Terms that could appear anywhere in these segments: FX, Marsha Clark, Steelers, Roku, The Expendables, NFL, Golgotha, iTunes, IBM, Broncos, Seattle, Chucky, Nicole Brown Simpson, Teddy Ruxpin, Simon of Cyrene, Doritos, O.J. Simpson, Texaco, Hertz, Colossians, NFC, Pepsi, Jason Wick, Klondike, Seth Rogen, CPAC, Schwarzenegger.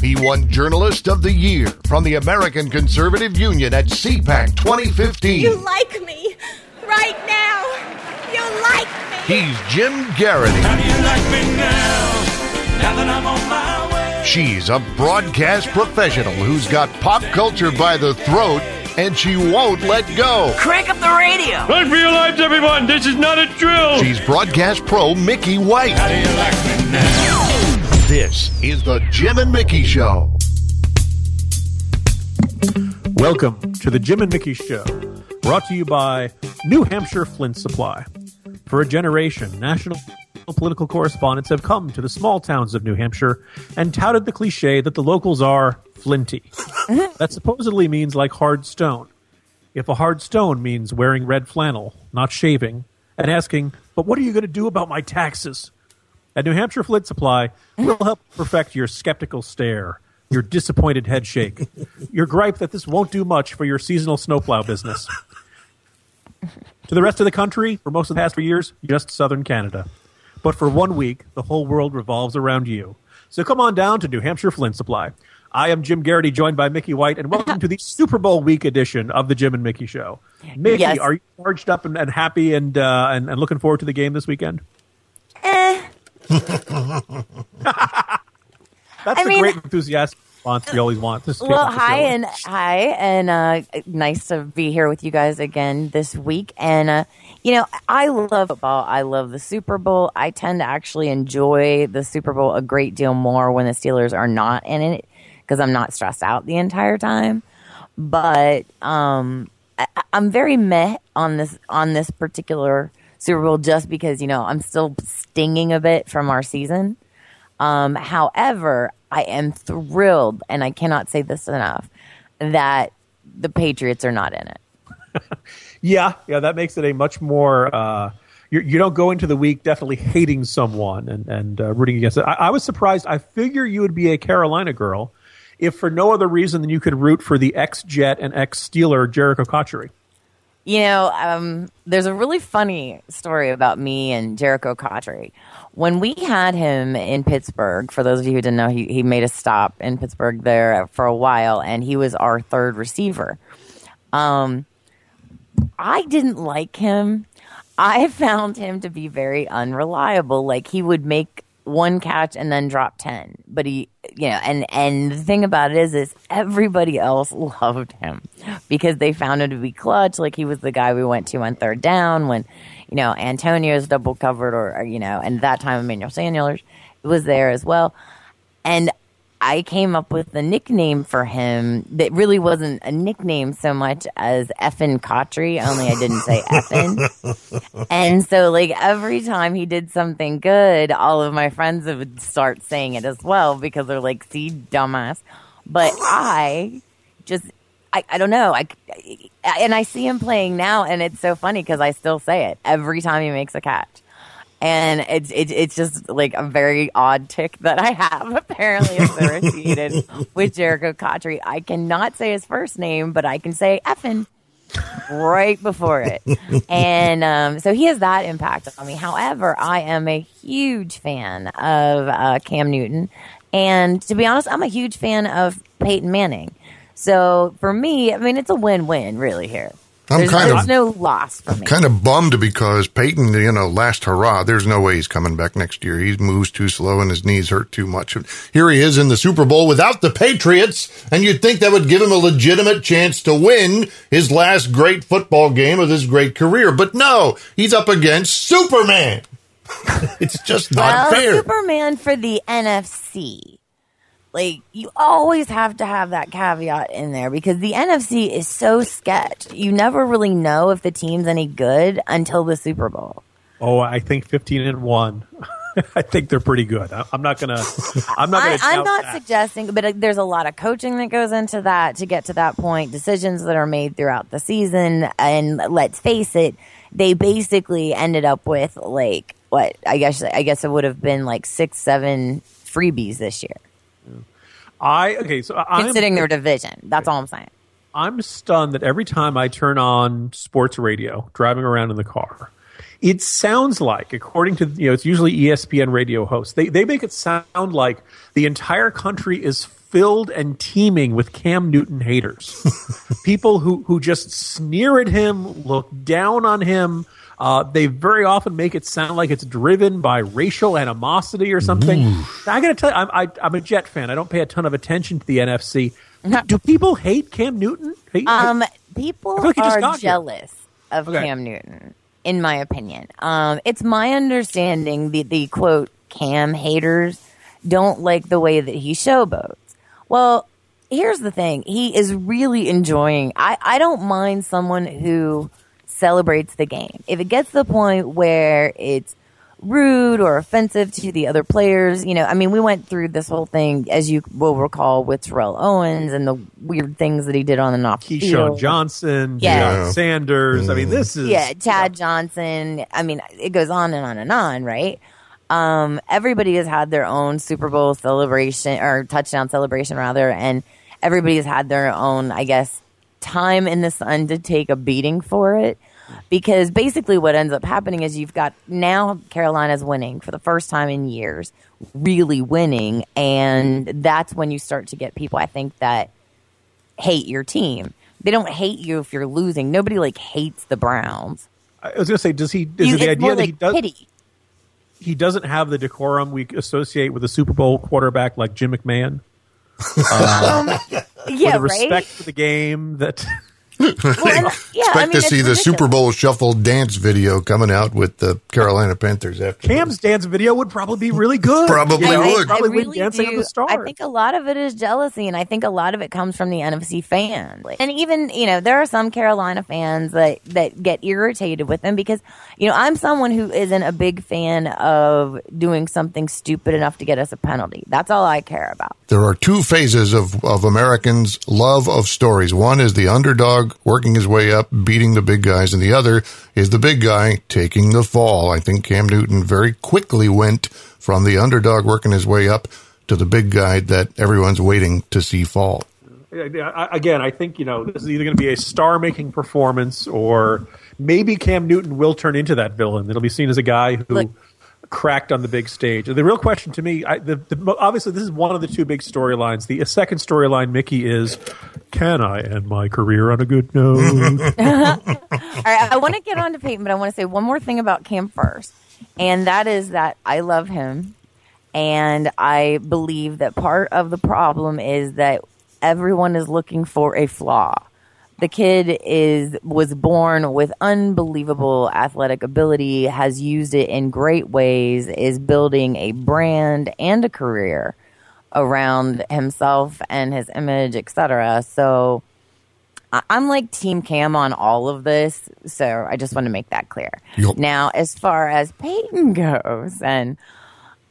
He won Journalist of the Year from the American Conservative Union at CPAC 2015. You like me right now. You like me. He's Jim Garrity. How do you like me now? Now that I'm on my way. She's a broadcast professional who's got pop culture by the throat, and she won't let go. Crank up the radio. Run for your lives, everyone. This is not a drill. She's broadcast pro Mickey White. How do you like me now? This is the Jim and Mickey Show. Welcome to the Jim and Mickey Show, brought to you by New Hampshire Flint Supply. For a generation, national political correspondents have come to the small towns of New Hampshire and touted the cliche that the locals are flinty. That supposedly means like hard stone. If a hard stone means wearing red flannel, not shaving, and asking, but what are you going to do about my taxes? At New Hampshire Flint Supply, we'll help perfect your skeptical stare, your disappointed head shake, your gripe that this won't do much for your seasonal snowplow business. To the rest of the country, for most of the past 3 years, just southern Canada. But for 1 week, the whole world revolves around you. So come on down to New Hampshire Flint Supply. I am Jim Garrity, joined by Mickey White, and welcome to the Super Bowl week edition of the Jim and Mickey Show. Mickey, yes. Are you charged up and happy and looking forward to the game this weekend? That's great enthusiastic response we always want. Well, hi, and nice to be here with you guys again this week. And, I love football. I love the Super Bowl. I tend to actually enjoy the Super Bowl a great deal more when the Steelers are not in it because I'm not stressed out the entire time. But I'm very meh on this particular Super Bowl just because, I'm still stinging a bit from our season. However, I am thrilled, and I cannot say this enough, that the Patriots are not in it. Yeah, that makes it a much more you don't go into the week definitely hating someone and rooting against it. I was surprised. I figure you would be a Carolina girl if for no other reason than you could root for the ex-Jet and ex-Steeler Jericho Cotchery. There's a really funny story about me and Jericho Cotchery. When we had him in Pittsburgh, for those of you who didn't know, he made a stop in Pittsburgh there for a while, and he was our third receiver. I didn't like him. I found him to be very unreliable. Like, he would make one catch and then drop 10. But and the thing about it is everybody else loved him because they found him to be clutch. Like, he was the guy we went to on third down when, Antonio's double covered or and that time Emmanuel Sanders was there as well. And I came up with the nickname for him that really wasn't a nickname so much as Effin' Cotchery, only I didn't say Effin'. And so, every time he did something good, all of my friends would start saying it as well because they're like, see, dumbass. But I just, I don't know. And I see him playing now, and it's so funny because I still say it every time he makes a catch. And it's just like a very odd tick that I have apparently associated with Jericho Cotchery. I cannot say his first name, but I can say Effin' right before it. And so he has that impact on me. However, I am a huge fan of Cam Newton. And to be honest, I'm a huge fan of Peyton Manning. So for me, it's a win-win really here. There's no loss for me. I'm kind of bummed because Peyton, last hurrah, there's no way he's coming back next year. He moves too slow and his knees hurt too much. Here he is in the Super Bowl without the Patriots, and you'd think that would give him a legitimate chance to win his last great football game of his great career. But no, he's up against Superman. It's just not fair. Superman for the NFC. You always have to have that caveat in there because the NFC is so sketched. You never really know if the team's any good until the Super Bowl. Oh, I think 15-1. I think they're pretty good. I'm not suggesting, but there's a lot of coaching that goes into that to get to that point. Decisions that are made throughout the season, and let's face it, they basically ended up with I guess it would have been 6-7 freebies this year. I'm considering their division. That's all I'm saying. I'm stunned that every time I turn on sports radio, driving around in the car, It sounds like, according to, it's usually ESPN radio hosts, they make it sound like the entire country is filled and teeming with Cam Newton haters. People who just sneer at him, look down on him. They very often make it sound like it's driven by racial animosity or something. I got to tell you, I'm a Jet fan. I don't pay a ton of attention to the NFC. Do people hate Cam Newton? People like are jealous of Cam Newton, in my opinion. It's my understanding the quote, Cam haters don't like the way that he showboats. Well, here's the thing. He is really enjoying. I don't mind someone who celebrates the game. If it gets to the point where it's rude or offensive to the other players, we went through this whole thing, as you will recall, with Terrell Owens and the weird things that he did on and off the field. Keyshawn Johnson, Deion Sanders. Chad Johnson. It goes on and on and on, right? Everybody has had their own Super Bowl celebration or touchdown celebration rather. And everybody's had their own, time in the sun to take a beating for it, because basically what ends up happening is you've got now Carolina's winning for the first time in years, really winning. And that's when you start to get people, I think, that hate your team. They don't hate you if you're losing. Nobody hates the Browns. I was going to say, is the idea that he does pity. He doesn't have the decorum we associate with a Super Bowl quarterback like Jim McMahon. The respect for the game that. Expect to see the Super Bowl shuffle dance video coming out with the Carolina Panthers after. Cam's dance video would probably be really good. Dancing on the Stars. I think a lot of it is jealousy, and I think a lot of it comes from the NFC fans. And even there are some Carolina fans that get irritated with them because I'm someone who isn't a big fan of doing something stupid enough to get us a penalty. That's all I care about. There are two phases of Americans' love of stories. One is the underdog working his way up, beating the big guys, and the other is the big guy taking the fall. I think Cam Newton very quickly went from the underdog working his way up to the big guy that everyone's waiting to see fall. Again, I think, this is either going to be a star-making performance, or maybe Cam Newton will turn into that villain. It'll be seen as a guy who cracked on the big stage. The real question to me, obviously this is one of the two big storylines. The second storyline, Mickey, is can I end my career on a good note? All right, I want to get on to Peyton, but I want to say one more thing about Cam first, and that is that I love him, and I believe that part of the problem is that everyone is looking for a flaw. The kid was born with unbelievable athletic ability, has used it in great ways, is building a brand and a career around himself and his image, etc. So I'm like Team Cam on all of this, so I just want to make that clear. Yep. Now, as far as Peyton goes and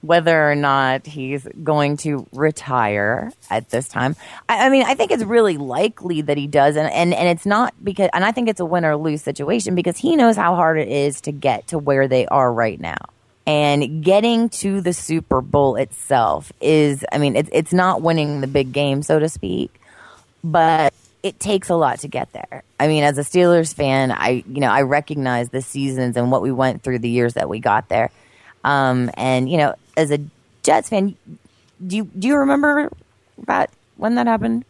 whether or not he's going to retire at this time. I think it's really likely that he does. And it's not because, and I think it's a win or lose situation because he knows how hard it is to get to where they are right now. And getting to the Super Bowl itself is, it's not winning the big game, so to speak, but it takes a lot to get there. As a Steelers fan, I recognize the seasons and what we went through the years that we got there. As a Jets fan, do you remember that when that happened?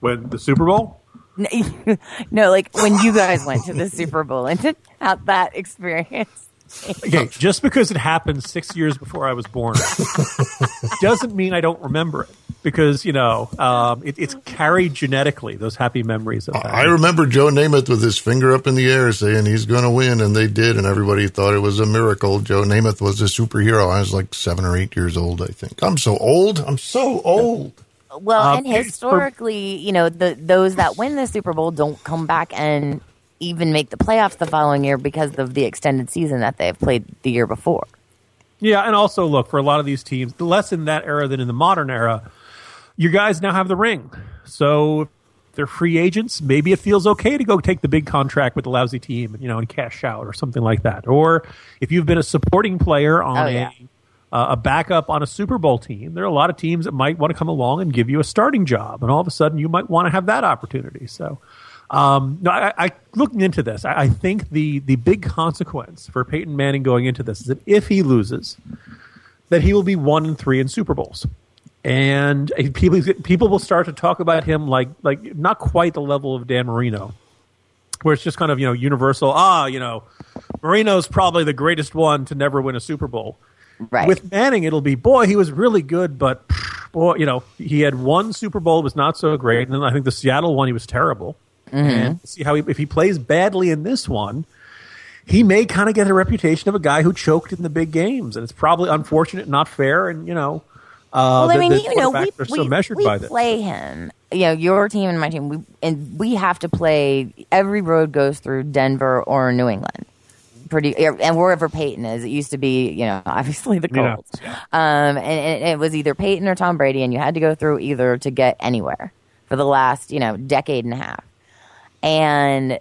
When the Super Bowl? No, when you guys went to the Super Bowl and had that experience. Okay, just because it happened 6 years before I was born doesn't mean I don't remember it. Because, it's carried genetically, those happy memories of that. I remember Joe Namath with his finger up in the air saying he's going to win, and they did, and everybody thought it was a miracle. Joe Namath was a superhero. I was 7 or 8 years old, I think. I'm so old. Well, and historically, those that win the Super Bowl don't come back and even make the playoffs the following year because of the extended season that they've played the year before. Yeah, and also, look, for a lot of these teams, less in that era than in the modern era, you guys now have the ring. So if they're free agents, maybe it feels okay to go take the big contract with the lousy team, and cash out or something like that. Or if you've been a supporting player on a backup on a Super Bowl team, there are a lot of teams that might want to come along and give you a starting job. And all of a sudden, you might want to have that opportunity. So No, I looking into this, I think the big consequence for Peyton Manning going into this is that if he loses, that he will be 1-3 in Super Bowls. And people will start to talk about him like not quite the level of Dan Marino, where it's just kind of, you know, universal, Marino's probably the greatest one to never win a Super Bowl. Right. With Manning, it'll be, boy, he was really good, but boy, he had one Super Bowl, was not so great, and then I think the Seattle one, he was terrible. Mm-hmm. And see how if he plays badly in this one, he may kind of get the reputation of a guy who choked in the big games, and it's probably unfortunate, not fair, and we play him. Your team and my team, we have to play. Every road goes through Denver or New England, and wherever Peyton is. It used to be, obviously the Colts, and it was either Peyton or Tom Brady, and you had to go through either to get anywhere for the last decade and a half, and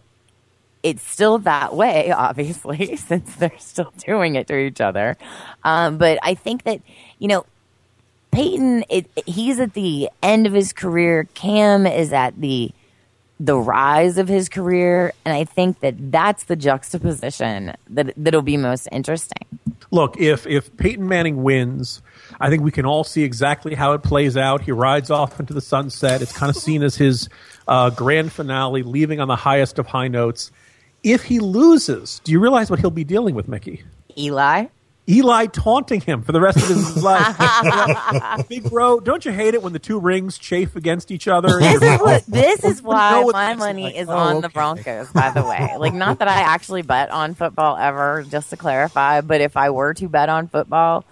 it's still that way, obviously, since they're still doing it to each other. But I think that Peyton, he's at the end of his career. Cam is at the rise of his career, and I think that that's the juxtaposition that'll be most interesting. Look, if Peyton Manning wins, I think we can all see exactly how it plays out. He rides off into the sunset. It's kind of seen as his grand finale, leaving on the highest of high notes. If he loses, do you realize what he'll be dealing with, Mickey? Eli taunting him for the rest of his life. Big bro, don't you hate it when the two rings chafe against each other? This is why my money is on the Broncos, by the way. Not that I actually bet on football ever, just to clarify, but if I were to bet on football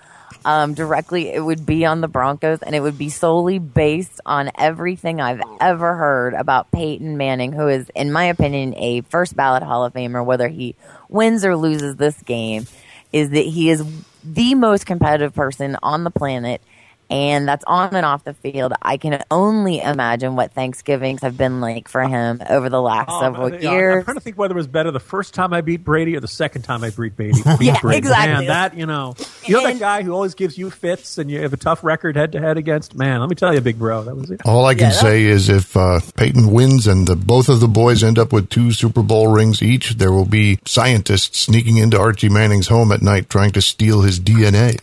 directly, it would be on the Broncos, and it would be solely based on everything I've ever heard about Peyton Manning, who is, in my opinion, a first ballot Hall of Famer, whether he wins or loses this game. Is that he is the most competitive person on the planet, and that's on and off the field. I can only imagine what Thanksgivings have been like for him over the last several years. I'm trying to think whether it was better the first time I beat Brady or the second time I beat Brady. Exactly. Man, that, you're that guy who always gives you fits and you have a tough record head-to-head against? Man, let me tell you, big bro, that was it. All I can say is if Peyton wins and both of the boys end up with 2 Super Bowl rings each, there will be scientists sneaking into Archie Manning's home at night trying to steal his DNA.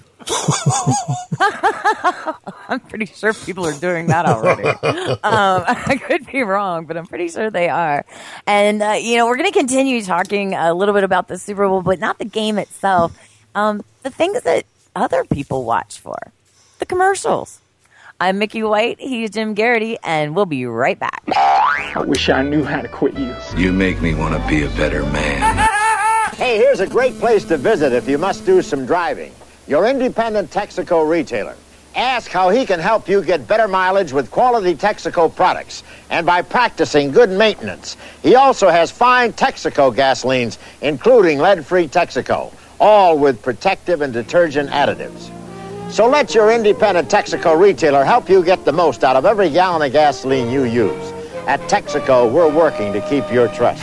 I'm pretty sure people are doing that already. I could be wrong, but I'm pretty sure they are. And, we're going to continue talking a little bit about the Super Bowl, but not the game itself. The things that other people watch for, the commercials. I'm Mickey White, he's Jim Garrity, and we'll be right back. I wish I knew how to quit you. You make me want to be a better man. Hey, here's a great place to visit if you must do some driving. Your independent Texaco retailer. Ask how he can help you get better mileage with quality Texaco products and by practicing good maintenance. He also has fine Texaco gasolines, including lead-free Texaco, all with protective and detergent additives. So let your independent Texaco retailer help you get the most out of every gallon of gasoline you use. At Texaco, we're working to keep your trust.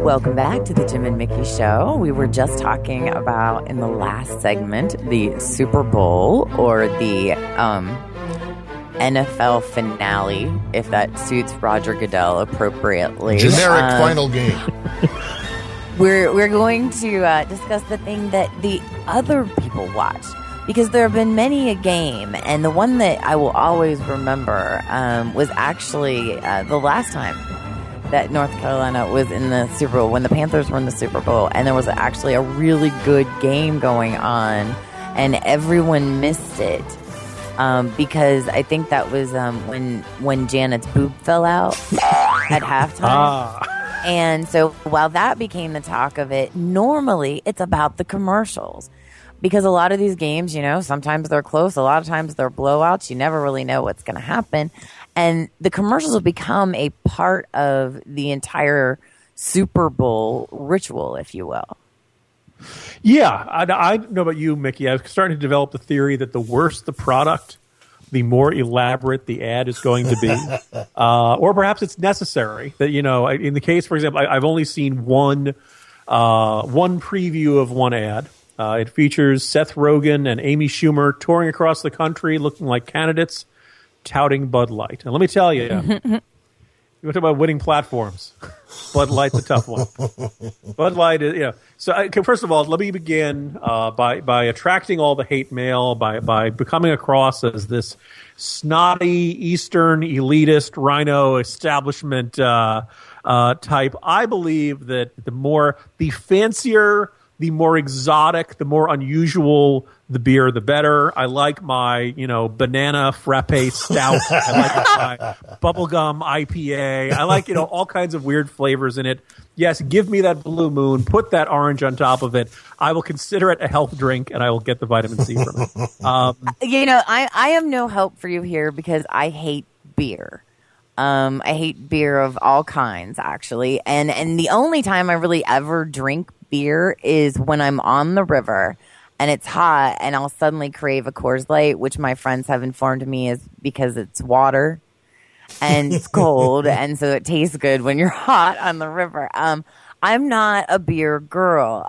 Welcome back to the Jim and Mickey Show. We were just talking about, in the last segment, the Super Bowl, or the NFL finale, if that suits Roger Goodell appropriately. Generic final game. We're going to discuss the thing that the other people watch, because there have been many a game, and the one that I will always remember was actually the last time that North Carolina was in the Super Bowl, when the Panthers were in the Super Bowl, and there was actually a really good game going on, and everyone missed it because I think that was when Janet's boob fell out at halftime. And so while that became the talk of it, normally it's about the commercials, because a lot of these games, sometimes they're close, a lot of times they're blowouts. You never really know what's going to happen. And the commercials have become a part of the entire Super Bowl ritual, if you will. Yeah. I don't know about you, Mickey. I was starting to develop the theory that the worse the product, the more elaborate the ad is going to be. Or perhaps it's necessary that, in the case, for example, I've only seen one preview of one ad. It features Seth Rogen and Amy Schumer touring across the country looking like candidates touting Bud Light. And let me tell you, you want to talk about winning platforms. Bud Light's a tough one. Bud Light is, you know. So, first of all, let me begin by attracting all the hate mail, by becoming across as this snotty, Eastern, elitist, rhino establishment type. I believe that the fancier, the more exotic, the more unusual the beer, the better. I like my, banana frappe stout. I like my bubblegum IPA. I like, all kinds of weird flavors in it. Yes, give me that Blue Moon. Put that orange on top of it. I will consider it a health drink, and I will get the vitamin C from it. I have no help for you here because I hate beer. I hate beer of all kinds, actually. And the only time I really ever drink beer is when I'm on the river and it's hot and I'll suddenly crave a Coors Light, which my friends have informed me is because it's water and it's cold and so it tastes good when you're hot on the river. I'm not a beer girl,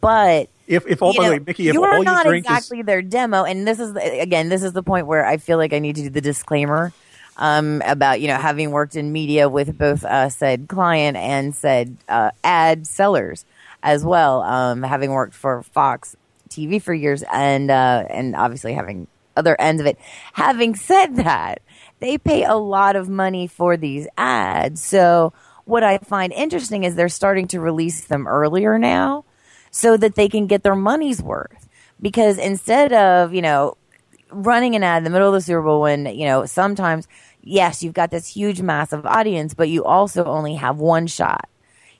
but if all, by the way, Mickey, if you are all not you drink exactly is... their demo, and this is the point where I feel like I need to do the disclaimer about having worked in media with both said client and said ad sellers. As well, having worked for Fox TV for years and obviously having other ends of it. Having said that, they pay a lot of money for these ads. So what I find interesting is they're starting to release them earlier now so that they can get their money's worth. Because instead of, running an ad in the middle of the Super Bowl when, sometimes, yes, you've got this huge, massive audience, but you also only have one shot.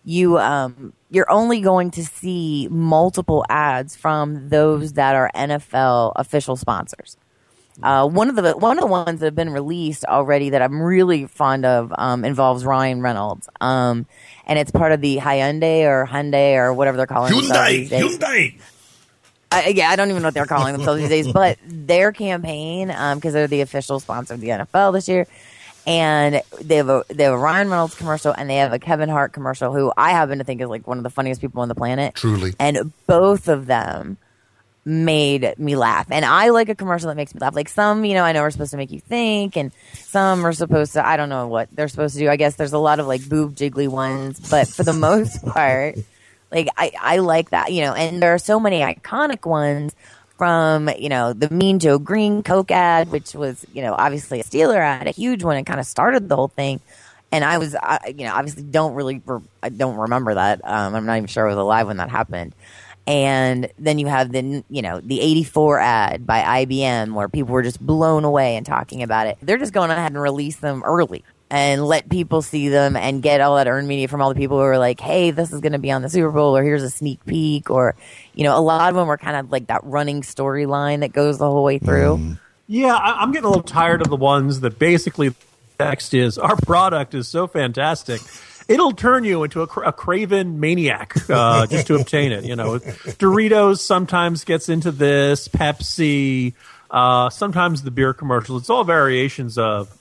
You're only going to see multiple ads from those that are NFL official sponsors. One of the ones that have been released already that I'm really fond of involves Ryan Reynolds, and it's part of the Hyundai or whatever they're calling Hyundai. Hyundai. I don't even know what they're calling themselves these days, but their campaign because they're the official sponsor of the NFL this year. And they have a Ryan Reynolds commercial and they have a Kevin Hart commercial, who I happen to think is like one of the funniest people on the planet. Truly. And both of them made me laugh. And I like a commercial that makes me laugh. Like some, I know are supposed to make you think, and some are supposed to, I don't know what they're supposed to do. I guess there's a lot of like boob jiggly ones, but for the most part, like I like that, and there are so many iconic ones from, the Mean Joe Green Coke ad, which was, obviously a Steeler ad, a huge one, and kind of started the whole thing. And I was, obviously I don't remember that. I'm not even sure I was alive when that happened. And then you have the, the 84 ad by IBM where people were just blown away and talking about it. They're just going ahead and release them early and let people see them and get all that earned media from all the people who are like, hey, this is going to be on the Super Bowl, or here's a sneak peek, or, a lot of them are kind of like that running storyline that goes the whole way through. Yeah, I'm getting a little tired of the ones that basically the text is, our product is so fantastic, it'll turn you into a craven maniac just to obtain it. Doritos sometimes gets into this, Pepsi, sometimes the beer commercials. It's all variations of,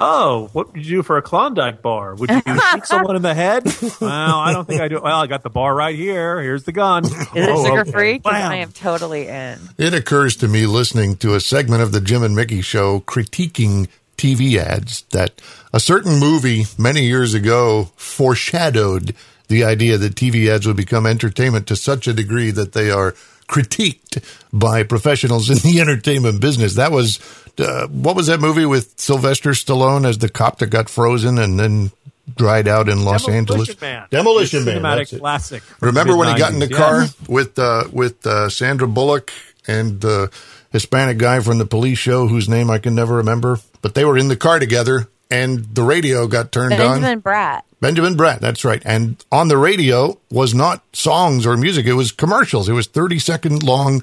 oh, what would you do for a Klondike bar? Would you shoot someone in the head? Well, I don't think I do. Well, I got the bar right here. Here's the gun. Is it sugar-free? Because I am totally in. It occurs to me, listening to a segment of the Jim and Mickey Show critiquing TV ads, that a certain movie many years ago foreshadowed the idea that TV ads would become entertainment to such a degree that they are critiqued by professionals in the entertainment business. That was, what was that movie with Sylvester Stallone as the cop that got frozen and then dried out in Los Angeles? Man. Demolition Man. That's it. Classic. Remember when he got in the car with Sandra Bullock and the Hispanic guy from the police show whose name I can never remember, but they were in the car together and the radio got turned on. Benjamin Bratt, that's right. And on the radio was not songs or music. It was commercials. It was 30-second long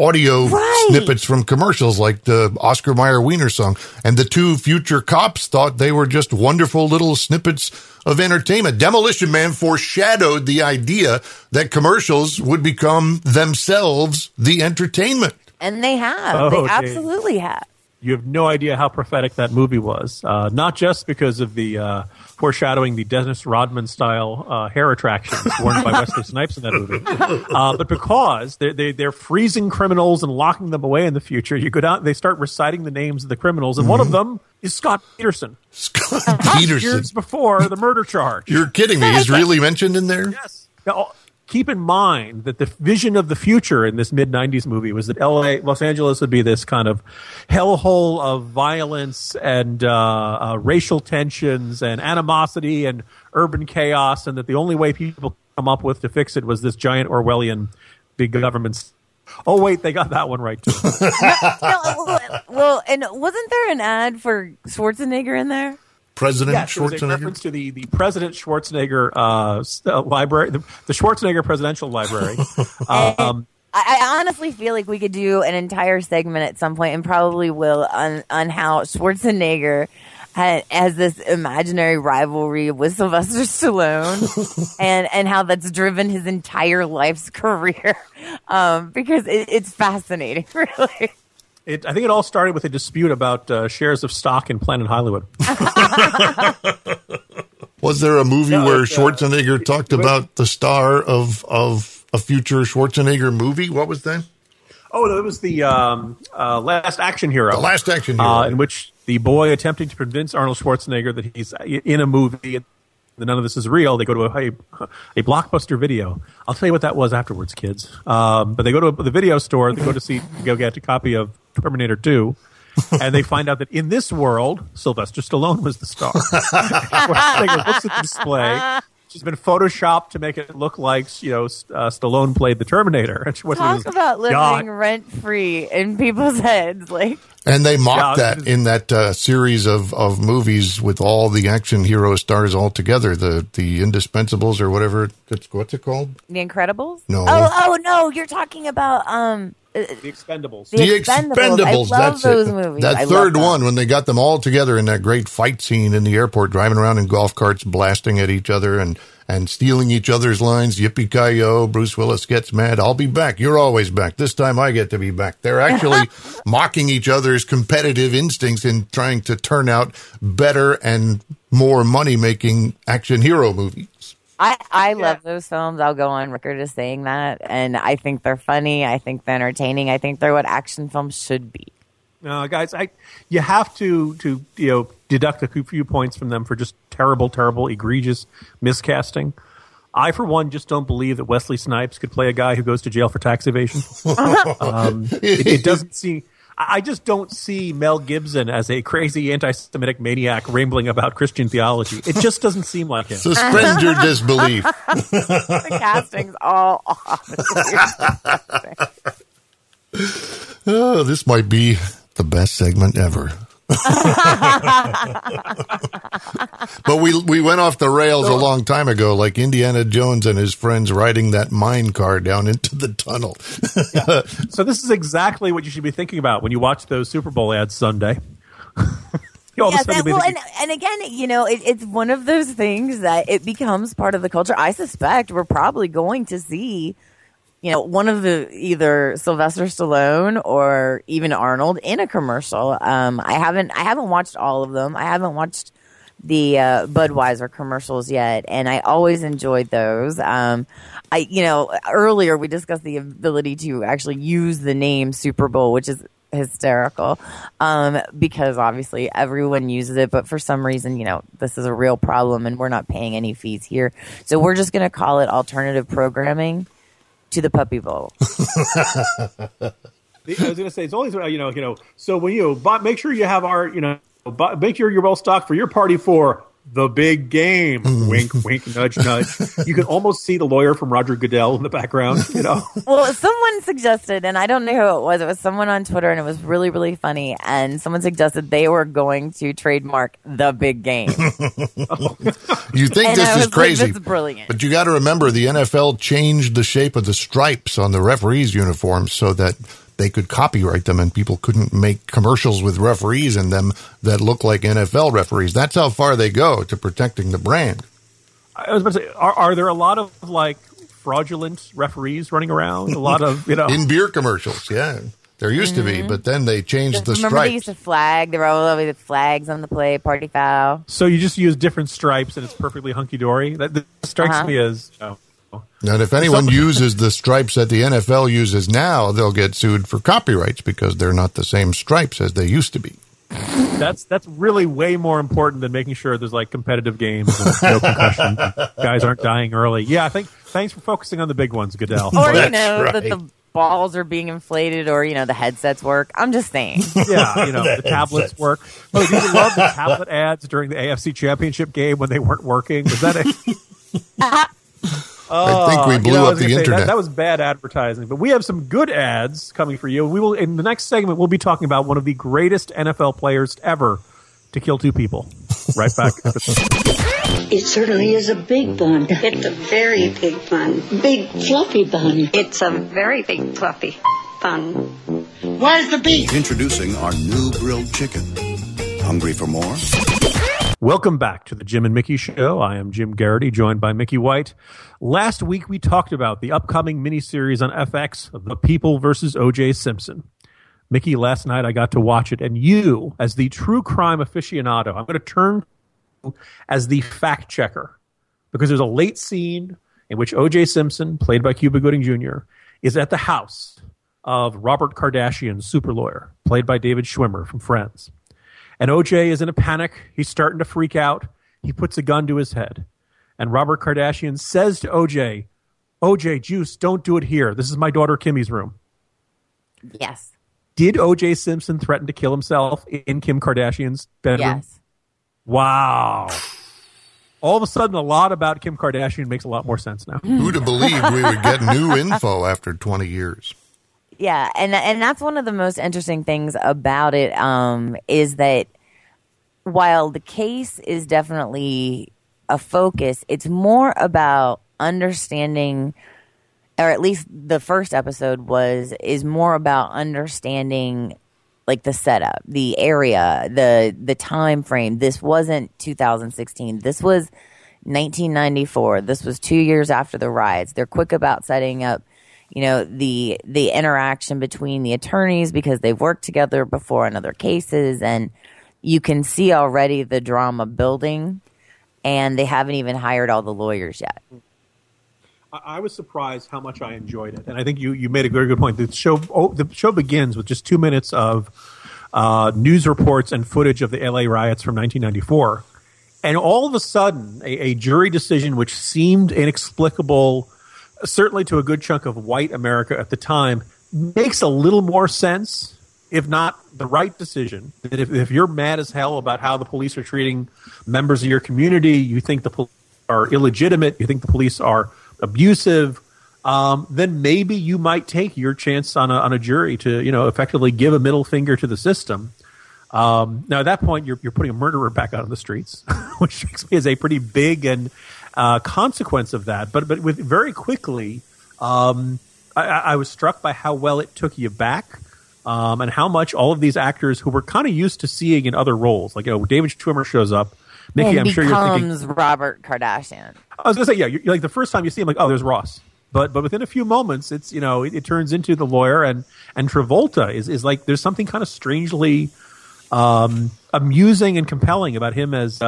audio snippets from commercials like the Oscar Mayer Wiener song. And the two future cops thought they were just wonderful little snippets of entertainment. Demolition Man foreshadowed the idea that commercials would become themselves the entertainment. And they have. They absolutely have. You have no idea how prophetic that movie was. Not just because of the foreshadowing the Dennis Rodman-style hair attractions worn by Wesley Snipes in that movie, but because they're freezing criminals and locking them away in the future. You go down, they start reciting the names of the criminals, and one of them is Scott Peterson. Scott Peterson. Years before the murder charge. You're kidding me. He's really mentioned in there? Yes. Now, keep in mind that the vision of the future in this mid-90s movie was that Los Angeles would be this kind of hellhole of violence and racial tensions and animosity and urban chaos, and that the only way people come up with to fix it was this giant Orwellian big government. Oh, wait, they got that one right, too. Well, and wasn't there an ad for Schwarzenegger in there? President Schwarzenegger? It was a reference to the President Schwarzenegger library, the Schwarzenegger Presidential Library. I honestly feel like we could do an entire segment at some point, and probably will, on how Schwarzenegger has this imaginary rivalry with Sylvester Stallone, and how that's driven his entire life's career, because it's fascinating, really. I think it all started with a dispute about shares of stock in Planet Hollywood. Was there a movie where Schwarzenegger talked about the star of a future Schwarzenegger movie? What was that? Oh, it was the Last Action Hero. The Last Action Hero. In which the boy attempting to convince Arnold Schwarzenegger that he's in a movie and none of this is real. They go to a Blockbuster video. I'll tell you what that was afterwards, kids. But they go to the video store. They go to get a copy of Terminator 2, and they find out that in this world, Sylvester Stallone was the star. Schwarzenegger looks at the display. She's been photoshopped to make it look like Stallone played the Terminator. And talk about living rent free in people's heads, like. And they mocked that in that series of movies with all the action hero stars all together, the Indispensables or whatever. What's it called? The Incredibles? No. Oh no, you're talking about The Expendables. The Expendables. I love those movies. That third one, when they got them all together in that great fight scene in the airport, driving around in golf carts, blasting at each other and stealing each other's lines. Yippee-ki-yo, Bruce Willis gets mad. I'll be back. You're always back. This time I get to be back. They're actually mocking each other's competitive instincts in trying to turn out better and more money-making action hero movies. I love those films. I'll go on record as saying that. And I think they're funny. I think they're entertaining. I think they're what action films should be. No, guys, you have to deduct a few points from them for just terrible, terrible, egregious miscasting. I, for one, just don't believe that Wesley Snipes could play a guy who goes to jail for tax evasion. It doesn't seem... I just don't see Mel Gibson as a crazy anti-Semitic maniac rambling about Christian theology. It just doesn't seem like him. Suspend your disbelief. The casting's all off. Oh, this might be the best segment ever. But we went off the rails a long time ago, like Indiana Jones and his friends riding that mine car down into the tunnel. Yeah. So this is exactly what you should be thinking about when you watch those Super Bowl ads Sunday. And again, it's one of those things that it becomes part of the culture. I suspect we're probably going to see one of either Sylvester Stallone or even Arnold in a commercial. I haven't watched all of them. I haven't watched the Budweiser commercials yet, and I always enjoyed those. Earlier we discussed the ability to actually use the name Super Bowl, which is hysterical, because obviously everyone uses it, but for some reason, this is a real problem, and we're not paying any fees here, so we're just going to call it alternative programming. To the Puppy Bowl. I was going to say, it's always, so when make sure you have make sure you're well stocked for your party for the big game. Wink, wink, nudge, nudge. You can almost see the lawyer from Roger Goodell in the background, Well, someone suggested, and I don't know who it was someone on Twitter, and it was really, really funny, and someone suggested they were going to trademark the big game. You think this is crazy. Like, this is brilliant. But you got to remember, the NFL changed the shape of the stripes on the referees' uniforms so that they could copyright them, and people couldn't make commercials with referees in them that look like NFL referees. That's how far they go to protecting the brand. I was about to say, are there a lot of fraudulent referees running around? A lot of in beer commercials, yeah. There used to be, but then they changed the stripes. Remember they used to flag? They were all over the flags on the play, party foul. So you just use different stripes and it's perfectly hunky-dory? That strikes me as... Oh. And if anyone uses the stripes that the NFL uses now, they'll get sued for copyrights because they're not the same stripes as they used to be. That's really way more important than making sure there's like competitive games and no concussion. Guys aren't dying early. Yeah, I think thanks for focusing on the big ones, Goodell. Or you know that the balls are being inflated, or you know the headsets work. I'm just saying. Yeah, you know the tablets work. Oh, did you love the tablet ads during the AFC Championship game when they weren't working? Was that it? I think we blew up the internet. That was bad advertising, but we have some good ads coming for you. We will in the next segment. We'll be talking about one of the greatest NFL players ever to kill two people. Right back. It certainly is a big bun. It's a very big bun. Big fluffy bun. It's a very big fluffy bun. Where's the beef? Introducing our new grilled chicken. Hungry for more? Welcome back to the Jim and Mickey Show. I am Jim Garrity, joined by Mickey White. Last week, we talked about the upcoming miniseries on FX, The People vs. O.J. Simpson. Mickey, last night I got to watch it, and you, as the true crime aficionado, I'm going to turn to you as the fact checker, because there's a late scene in which O.J. Simpson, played by Cuba Gooding Jr., is at the house of Robert Kardashian's super lawyer, played by David Schwimmer from Friends. And O.J. is in a panic. He's starting to freak out. He puts a gun to his head. And Robert Kardashian says to O.J., O.J., Juice, don't do it here. This is my daughter Kimmy's room. Yes. Did O.J. Simpson threaten to kill himself in Kim Kardashian's bedroom? Yes. Wow. All of a sudden, a lot about Kim Kardashian makes a lot more sense now. Who'd have believed we would get new info after 20 years? Yeah, and that's one of the most interesting things about it is that while the case is definitely a focus, it's more about understanding, or at least the first episode is more about understanding like the setup, the area, the time frame. This wasn't 2016. This was 1994. This was 2 years after the riots. They're quick about setting up, you know, the interaction between the attorneys because they've worked together before in other cases, and you can see already the drama building, and they haven't even hired all the lawyers yet. I was surprised how much I enjoyed it, and I think you made a very good point. The show begins with just 2 minutes of news reports and footage of the LA riots from 1994, and all of a sudden a jury decision which seemed inexplicable certainly to a good chunk of white America at the time, makes a little more sense, if not the right decision. That if you're mad as hell about how the police are treating members of your community, you think the police are illegitimate, you think the police are abusive, then maybe you might take your chance on a jury to, you know, effectively give a middle finger to the system. Now, at that point, you're putting a murderer back out on the streets, which strikes me as a pretty big and consequence of that. But with very quickly, I was struck by how well it took you back and how much all of these actors who were kind of used to seeing in other roles, like David Schwimmer shows up. Mickey, I'm sure you're thinking Robert Kardashian. I was going to say, yeah, you're like the first time you see him, like, oh, there's Ross. But within a few moments, it's, you know, it turns into the lawyer, and Travolta is like there's something kind of strangely amusing and compelling about him as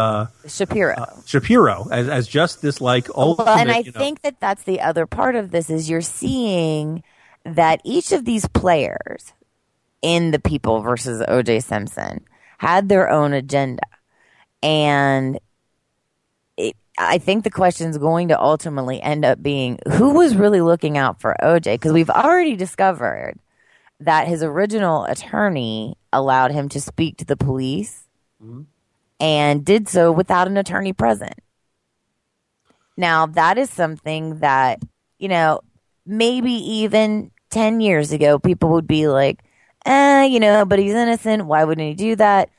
Shapiro as just this like ultimate. Well, and I think that that's the other part of this is you're seeing that each of these players in The People versus O.J. Simpson had their own agenda, and I think the question is going to ultimately end up being who was really looking out for O.J. because we've already discovered that his original attorney allowed him to speak to the police and did so without an attorney present. Now, that is something that, you know, maybe even 10 years ago, people would be like, you know, but he's innocent. Why wouldn't he do that?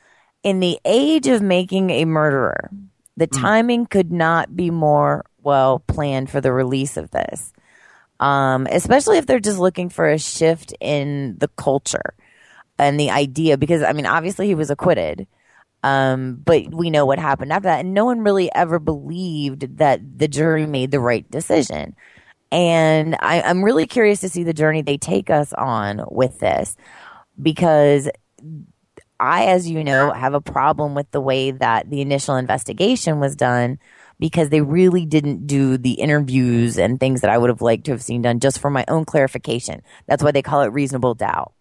In the age of making a murderer, the timing could not be more well planned for the release of this. Especially if they're just looking for a shift in the culture and the idea, because I mean, obviously he was acquitted, but we know what happened after that, and no one really ever believed that the jury made the right decision. And I'm really curious to see the journey they take us on with this, because I, as you know, have a problem with the way that the initial investigation was done, because they really didn't do the interviews and things that I would have liked to have seen done just for my own clarification. That's why they call it reasonable doubt.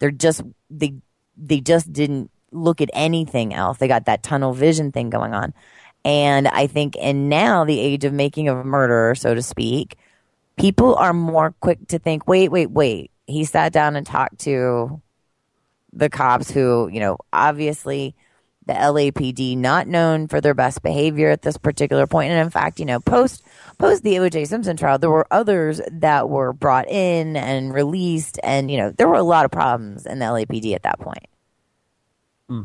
They just didn't look at anything else. They got that tunnel vision thing going on. And I think in now the age of making a murderer, so to speak, people are more quick to think, wait. He sat down and talked to the cops who, you know, obviously the LAPD, not known for their best behavior at this particular point. And in fact, you know, post the O.J. Simpson trial, there were others that were brought in and released. And, you know, there were a lot of problems in the LAPD at that point.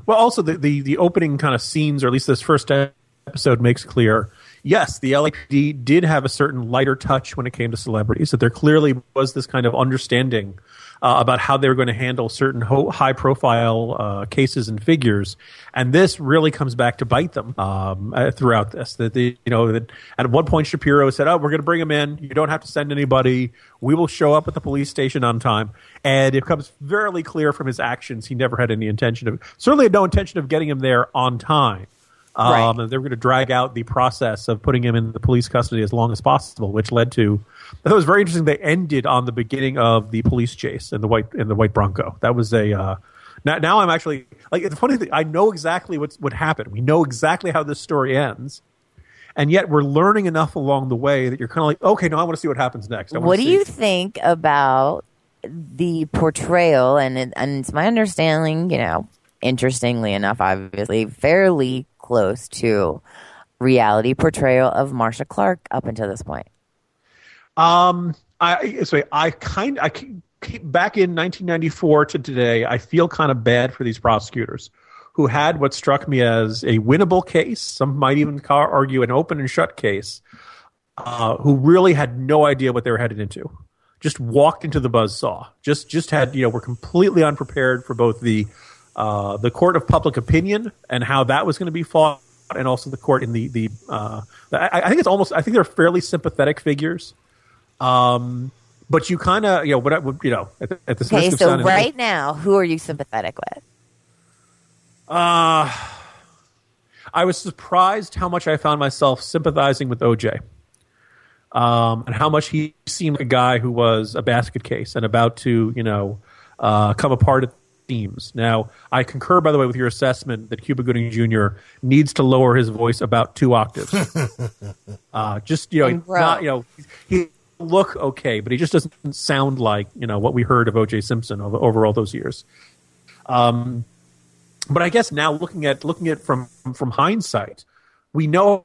Well, also the opening kind of scenes, or at least this first episode, makes clear, yes, the LAPD did have a certain lighter touch when it came to celebrities. So there clearly was this kind of understanding about how they were going to handle certain high-profile cases and figures, and this really comes back to bite them throughout this. That at one point Shapiro said, "Oh, we're going to bring him in. You don't have to send anybody. We will show up at the police station on time." And it becomes fairly clear from his actions he never had any intention of, certainly had no intention of getting him there on time. Right. They were going to drag out the process of putting him in the police custody as long as possible, which led to, I thought it was very interesting, they ended on the beginning of the police chase and the white Bronco. That was a now I'm actually, like, the funny thing, I know exactly what happened. We know exactly how this story ends, and yet we're learning enough along the way that you're kind of like, okay, no, I want to see what happens next. What do you think about the portrayal? And it's my understanding, you know, interestingly enough, obviously, fairly close to reality portrayal of Marsha Clark up until this point. I keep back in 1994 to today. I feel kind of bad for these prosecutors who had what struck me as a winnable case. Some might even argue an open and shut case. Who really had no idea what they were headed into. Just walked into the buzzsaw. Just had, you know, were completely unprepared for both the court of public opinion and how that was going to be fought, and also the court in I think it's almost, I think they're fairly sympathetic figures. But you kind of, you know, at this risk of sounding, right now, who are you sympathetic with? I was surprised how much I found myself sympathizing with OJ. And how much he seemed like a guy who was a basket case and about to, you know, come apart at themes. Now, I concur, by the way, with your assessment that Cuba Gooding Jr. needs to lower his voice about 2 octaves. Just, you know, he's not, you know, he look okay, but he just doesn't sound like, you know, what we heard of O.J. Simpson over all those years. But I guess now looking at from hindsight, we know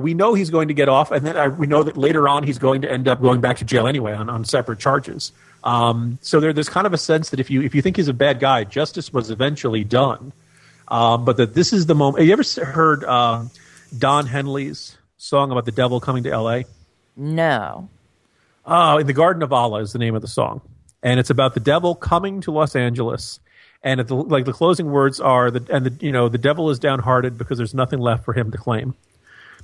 he's going to get off, and then we know that later on he's going to end up going back to jail anyway on separate charges. So there's kind of a sense that if you think he's a bad guy, justice was eventually done. But that this is the moment. Have you ever heard Don Henley's song about the devil coming to L.A.? No. In the Garden of Allah is the name of the song, and it's about the devil coming to Los Angeles. And the closing words are, the devil is downhearted because there's nothing left for him to claim.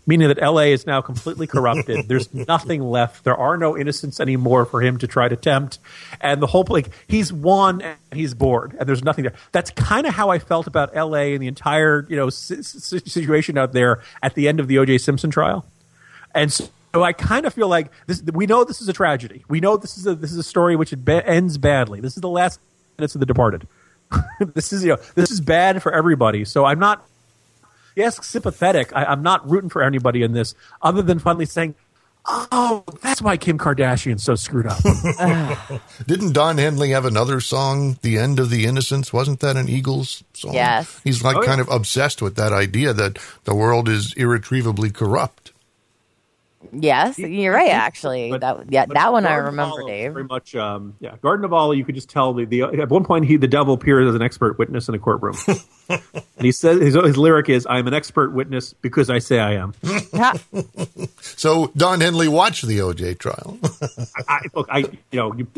Meaning that L.A. is now completely corrupted. There's nothing left. There are no innocents anymore for him to try to tempt. And the whole – like, he's won and he's bored and there's nothing there. That's kind of how I felt about L.A. and the entire, you know, situation out there at the end of the O.J. Simpson trial. And so I kind of feel like this. We know this is a tragedy. We know this is a story which ends badly. This is the last minutes of The Departed. This is bad for everybody. So I'm not – yes, sympathetic. I'm not rooting for anybody in this, other than finally saying, "Oh, that's why Kim Kardashian's so screwed up." Didn't Don Henley have another song, "The End of the Innocents"? Wasn't that an Eagles song? Yes. He's kind of obsessed with that idea that the world is irretrievably corrupt. Yes, you're right. Actually, that one I remember, Dave. Very much. Yeah, Garden of Allah. You could just tell at one point the devil appears as an expert witness in a courtroom. And he says his lyric is, "I'm an expert witness because I say I am." So Don Henley watched the O.J. trial.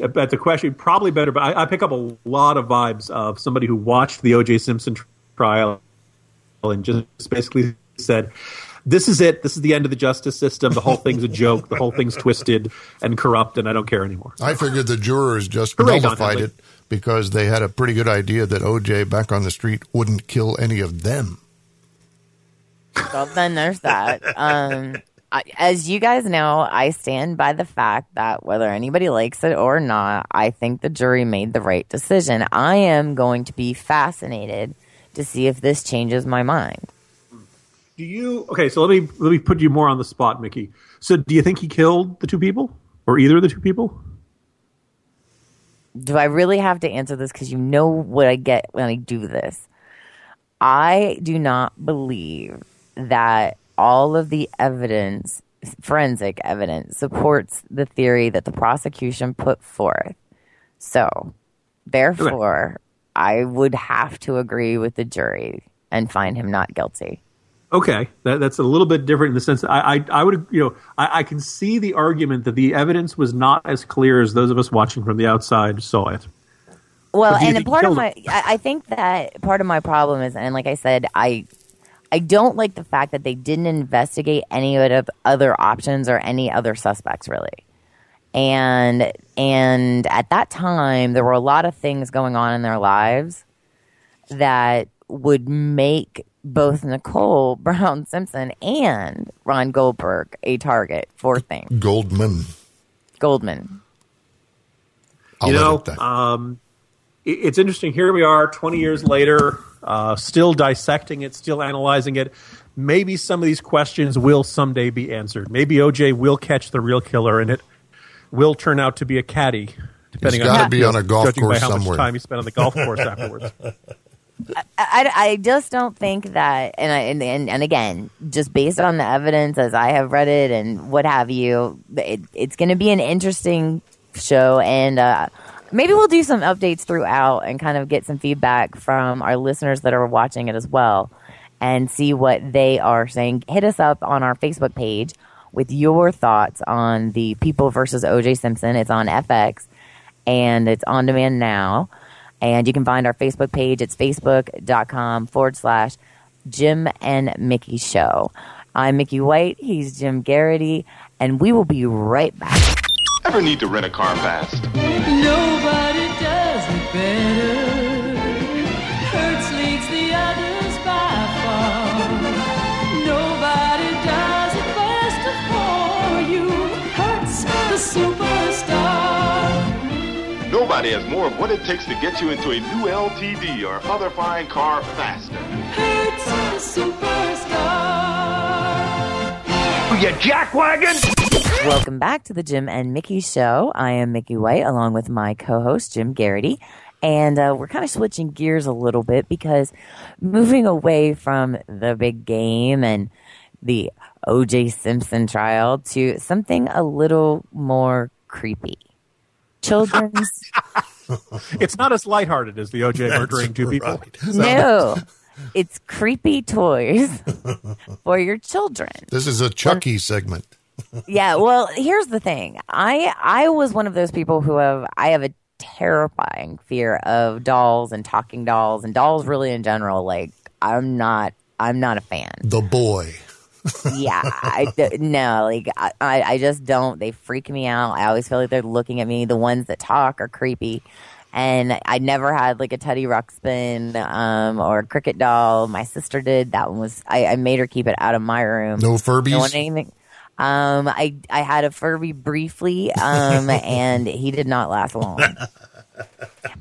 That's a question. Probably better, but I pick up a lot of vibes of somebody who watched the O.J. Simpson trial and just basically said, this is it. This is the end of the justice system. The whole thing's a joke. The whole thing's twisted and corrupt, and I don't care anymore. I figured the jurors just nullified it because they had a pretty good idea that O.J. back on the street wouldn't kill any of them. Well, then there's that. As you guys know, I stand by the fact that whether anybody likes it or not, I think the jury made the right decision. I am going to be fascinated to see if this changes my mind. Do you? Okay, so let me put you more on the spot, Mickey. So do you think he killed the two people or either of the two people? Do I really have to answer this? Because you know what I get when I do this. I do not believe that all of the evidence, forensic evidence, supports the theory that the prosecution put forth. So, therefore, I would have to agree with the jury and find him not guilty. Okay, that's a little bit different in the sense that I would, I can see the argument that the evidence was not as clear as those of us watching from the outside saw it. Well, and I think that part of my problem is, and like I said, I don't like the fact that they didn't investigate any of other options or any other suspects, really. And at that time, there were a lot of things going on in their lives that would make both Nicole Brown Simpson and Ron Goldberg a target for things. Goldman. It's interesting. Here we are 20 years later, still dissecting it, still analyzing it. Maybe some of these questions will someday be answered. Maybe O.J. will catch the real killer, and it will turn out to be a caddy, depending on how much time he spent on the golf course afterwards. I just don't think that, and again, just based on the evidence as I have read it and what have you, it's going to be an interesting show, and maybe we'll do some updates throughout and kind of get some feedback from our listeners that are watching it as well and see what they are saying. Hit us up on our Facebook page with your thoughts on The People vs. O.J. Simpson. It's on FX, and it's on demand now. And you can find our Facebook page. It's facebook.com/Jim and Mickey Show. I'm Mickey White. He's Jim Garrity. And we will be right back. Ever need to rent a car fast? Nobody does it better. Hertz leads the others by far. Nobody does it faster for you. Hertz, the superstar. Nobody has more of what it takes to get you into a new LTD or other fine car faster. Hertz, the superstar. You jackwagon! Welcome back to the Jim and Mickey Show. I am Mickey White, along with my co-host, Jim Garrity. And we're kind of switching gears a little bit because moving away from the big game and the O.J. Simpson trial to something a little more creepy. Children's... It's not as lighthearted as the O.J. murdering two people. So. No. It's creepy toys for your children. This is a Chucky segment. Yeah, well, here's the thing. I was one of those people who have a terrifying fear of dolls and talking dolls and dolls really in general. Like I'm not a fan. The boy. Yeah, I just don't. They freak me out. I always feel like they're looking at me. The ones that talk are creepy. And I never had like a Teddy Ruxpin or a cricket doll. My sister did. That one was I made her keep it out of my room. No Furbies. No anything. I had a Furby briefly, and he did not last long.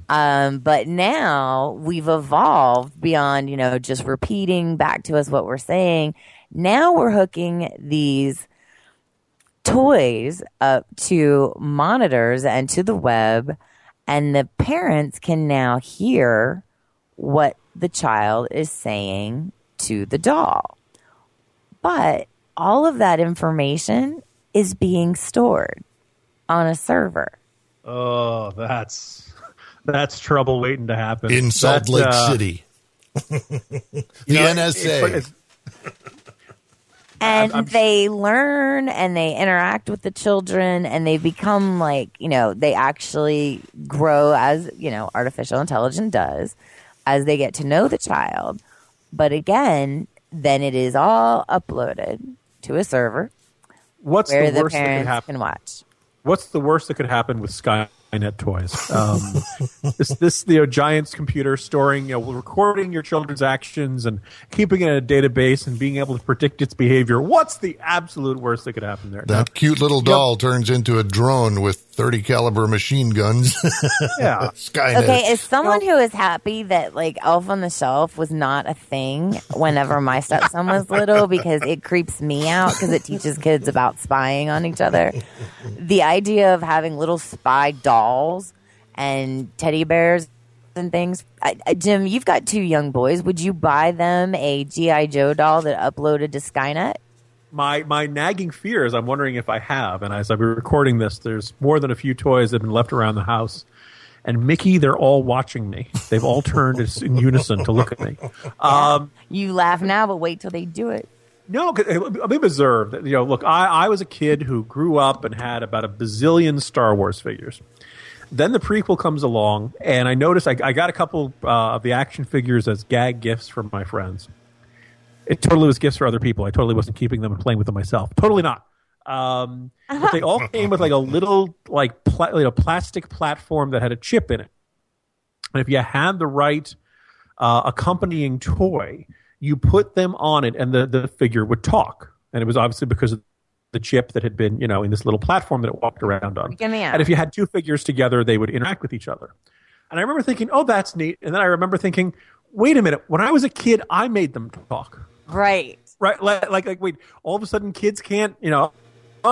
But now we've evolved beyond, just repeating back to us what we're saying. Now we're hooking these toys up to monitors and to the web, and the parents can now hear what the child is saying to the doll. But all of that information is being stored on a server. Oh, that's trouble waiting to happen. In Salt Lake City. The NSA. I'm they learn and they interact with the children and they become they actually grow as, artificial intelligence does as they get to know the child. But again, Then it is all uploaded to a server where the parents can watch. What's the worst that could happen with Skynet toys? This giant's computer storing, recording your children's actions and keeping it in a database and being able to predict its behavior. What's the absolute worst that could happen there? That cute little doll turns into a drone with 30 caliber machine guns. Yeah. Skynet. Okay, as someone who is happy that like Elf on the Shelf was not a thing whenever my stepson was little, because it creeps me out because it teaches kids about spying on each other. The idea of having little spy dolls and teddy bears and things. Jim, you've got two young boys. Would you buy them a G.I. Joe doll that uploaded to Skynet? My nagging fear is I'm wondering if I have, and as I've been recording this, there's more than a few toys that have been left around the house. And Mickey, they're all watching me. They've all turned in unison to look at me. You laugh now, but wait till they do it. No, I've been observed. Look, I was a kid who grew up and had about a bazillion Star Wars figures. Then the prequel comes along, and I noticed I got a couple of the action figures as gag gifts from my friends. It totally was gifts for other people. I totally wasn't keeping them and playing with them myself. Totally not. But they all came with like a little plastic platform that had a chip in it. And if you had the right accompanying toy, you put them on it and the figure would talk. And it was obviously because of the chip that had been, in this little platform that it walked around on. And if you had two figures together, they would interact with each other. And I remember thinking, oh, that's neat. And then I remember thinking, wait a minute. When I was a kid, I made them talk. Right. Like, wait, all of a sudden kids can't, Dad,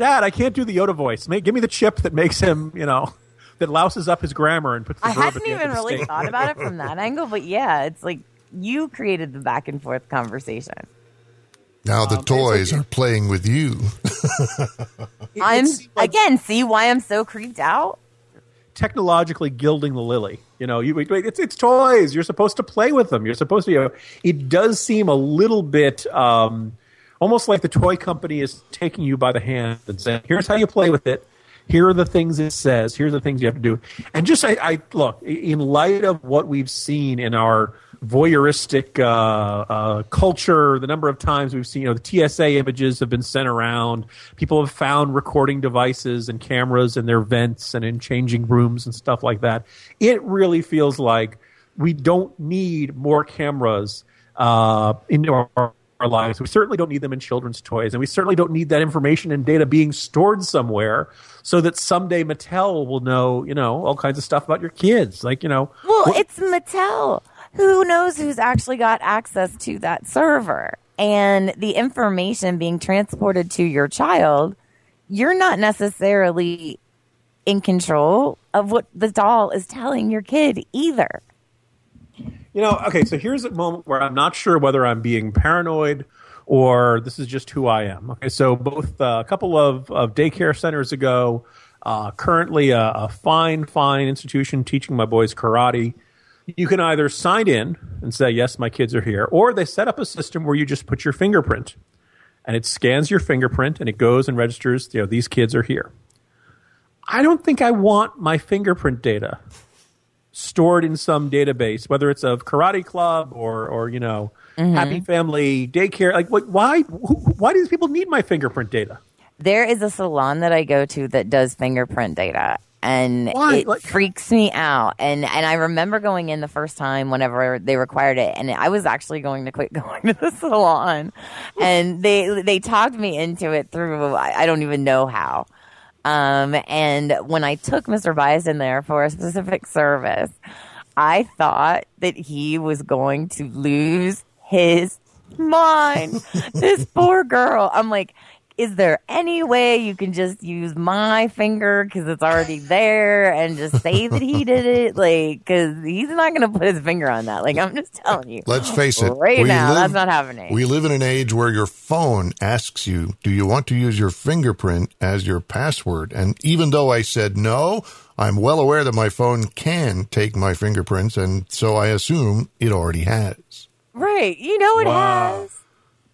I can't do the Yoda voice. Give me the chip that makes him, that louses up his grammar and puts the verb at the end of the statement. I hadn't even really thought about it from that angle, but yeah, it's like you created the back and forth conversation. Now the toys are playing with you. See why I'm so creeped out? Technologically gilding the lily. It's toys. You're supposed to play with them. You're supposed to, it does seem a little bit almost like the toy company is taking you by the hand and saying, here's how you play with it. Here are the things it says. Here's the things you have to do. And just, I look, in light of what we've seen in our voyeuristic culture, the number of times we've seen, the TSA images have been sent around. People have found recording devices and cameras in their vents and in changing rooms and stuff like that. It really feels like we don't need more cameras in our lives. We certainly don't need them in children's toys, and we certainly don't need that information and data being stored somewhere so that someday Mattel will know, all kinds of stuff about your kids. Well, it's Mattel. Who knows who's actually got access to that server? And the information being transported to your child, you're not necessarily in control of what the doll is telling your kid either. Okay, so here's a moment where I'm not sure whether I'm being paranoid or this is just who I am. Okay, so both a couple of daycare centers ago, currently a fine institution teaching my boys karate. You can either sign in and say, yes, my kids are here, or they set up a system where you just put your fingerprint and it scans your fingerprint and it goes and registers, these kids are here. I don't think I want my fingerprint data stored in some database, whether it's of karate club or mm-hmm. Happy Family daycare. Why do these people need my fingerprint data? There is a salon that I go to that does fingerprint data. And it freaks me out. And I remember going in the first time whenever they required it. And I was actually going to quit going to the salon. And they talked me into it through, I don't even know how. And when I took Mr. Bison there for a specific service, I thought that he was going to lose his mind. This poor girl. I'm like, is there any way you can just use my finger because it's already there and just say that he did it? Because he's not going to put his finger on that. I'm just telling you. Let's face it. That's not happening. We live in an age where your phone asks you, do you want to use your fingerprint as your password? And even though I said no, I'm well aware that my phone can take my fingerprints, and so I assume it already has. Right. It has.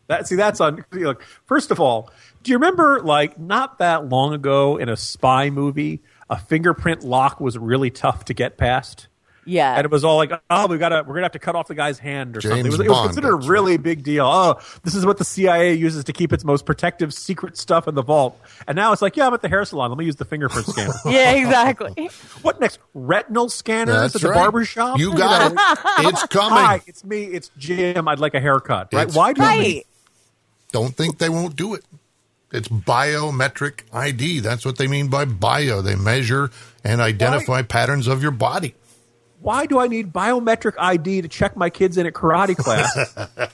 That's on. Look, first of all, do you remember, not that long ago in a spy movie, a fingerprint lock was really tough to get past? Yeah. And it was all like, oh, we're going to have to cut off the guy's hand or James something. It was considered a really big deal. Oh, this is what the CIA uses to keep its most protective secret stuff in the vault. And now it's like, yeah, I'm at the hair salon. Let me use the fingerprint scanner. Yeah, exactly. What next? Retinal scanners at the barbershop? You got it. It's coming. Hi, it's me. It's Jim. I'd like a haircut. Right? Why do you don't think they won't do it? It's biometric ID. That's what they mean by bio. They measure and identify patterns of your body. Why do I need biometric ID to check my kids in at karate class?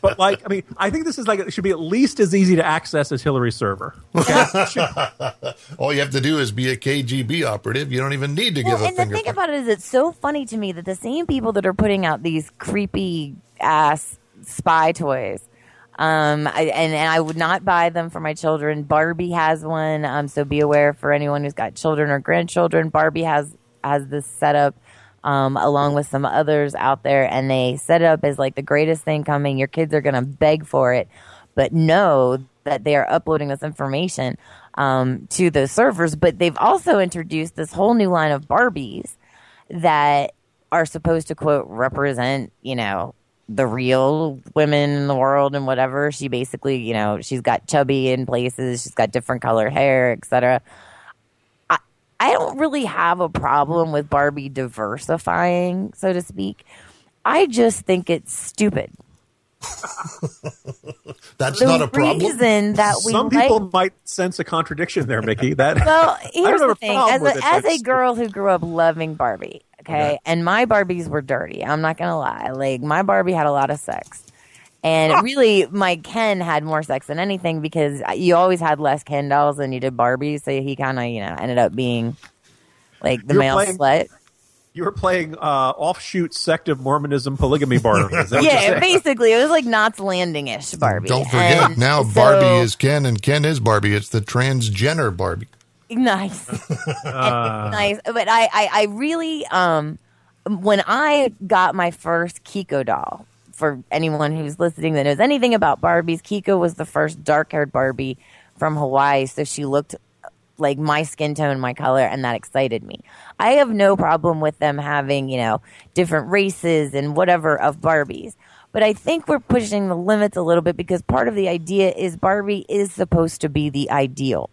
But like, I mean, I think this is like, it should be at least as easy to access as Hillary's server. Okay? All you have to do is be a KGB operative. You don't even need to give a fingerprint. And the thing about it is, it's so funny to me that the same people that are putting out these creepy ass spy toys, I would not buy them for my children. Barbie has one, so be aware for anyone who's got children or grandchildren. Barbie has this setup. Along with some others out there, and they set it up as like the greatest thing coming. Your kids are going to beg for it, but know that they are uploading this information to those servers. But they've also introduced this whole new line of Barbies that are supposed to, quote, represent, you know, the real women in the world and whatever. She basically, you know, she's got chubby in places. She's got different colored hair, etc. I don't really have a problem with Barbie diversifying, so to speak. I just think it's stupid. That's not a problem. The reason that some people might sense a contradiction there, Mickey. Well, here's the thing. As a girl who grew up loving Barbie, okay, and my Barbies were dirty. I'm not going to lie. Like, my Barbie had a lot of sex. And really, my Ken had more sex than anything because you always had less Ken dolls than you did Barbies. So he kind of, you know, ended up being like the male slut. You were playing offshoot sect of Mormonism polygamy Barbie. Yeah, basically. It was like Knott's Landing-ish Barbie. Don't forget, now Barbie is Ken and Ken is Barbie. It's the transgender Barbie. Nice. Nice. But I really, when I got my first Kiko doll, for anyone who's listening that knows anything about Barbies, Kiko was the first dark-haired Barbie from Hawaii, so she looked like my skin tone, my color, and that excited me. I have no problem with them having, you know, different races and whatever of Barbies, but I think we're pushing the limits a little bit because part of the idea is Barbie is supposed to be the ideal.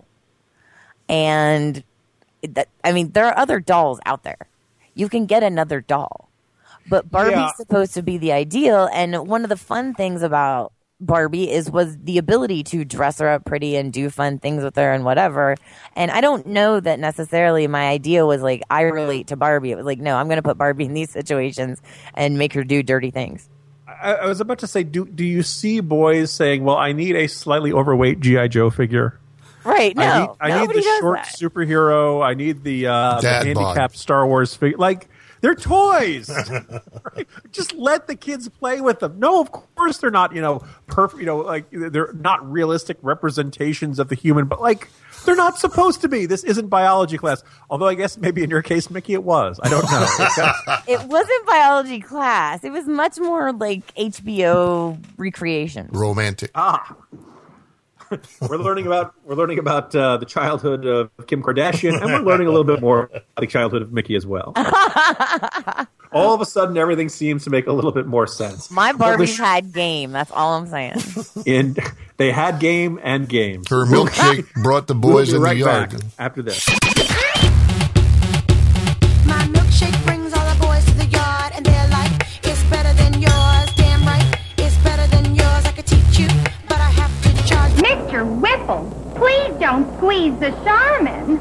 And, there are other dolls out there. You can get another doll. But Barbie's supposed to be the ideal, and one of the fun things about Barbie was the ability to dress her up pretty and do fun things with her and whatever. And I don't know that necessarily my idea was like, I relate to Barbie. It was like, no, I'm going to put Barbie in these situations and make her do dirty things. I was about to say, do you see boys saying, well, I need a slightly overweight G.I. Joe figure? Right, no. I need the short superhero. I need the handicapped Star Wars figure. Like, they're toys. Right? Just let the kids play with them. No, of course they're not, you know, perfect, you know, like they're not realistic representations of the human, but like they're not supposed to be. This isn't biology class. Although I guess maybe in your case, Mickey, it was. I don't know. It wasn't biology class. It was much more like HBO recreation. Romantic. Ah. We're learning about the childhood of Kim Kardashian, and we're learning a little bit more about the childhood of Mickey as well. All of a sudden, everything seems to make a little bit more sense. My Barbies had game. That's all I'm saying. They had game and games. Her milkshake brought the boys in the yard. Back after this. My milkshake brings all the boys to the yard, and they're like, it's better than yours. Damn right, it's better than yours. I could teach you. Mr. Whipple, please don't squeeze the Charmin.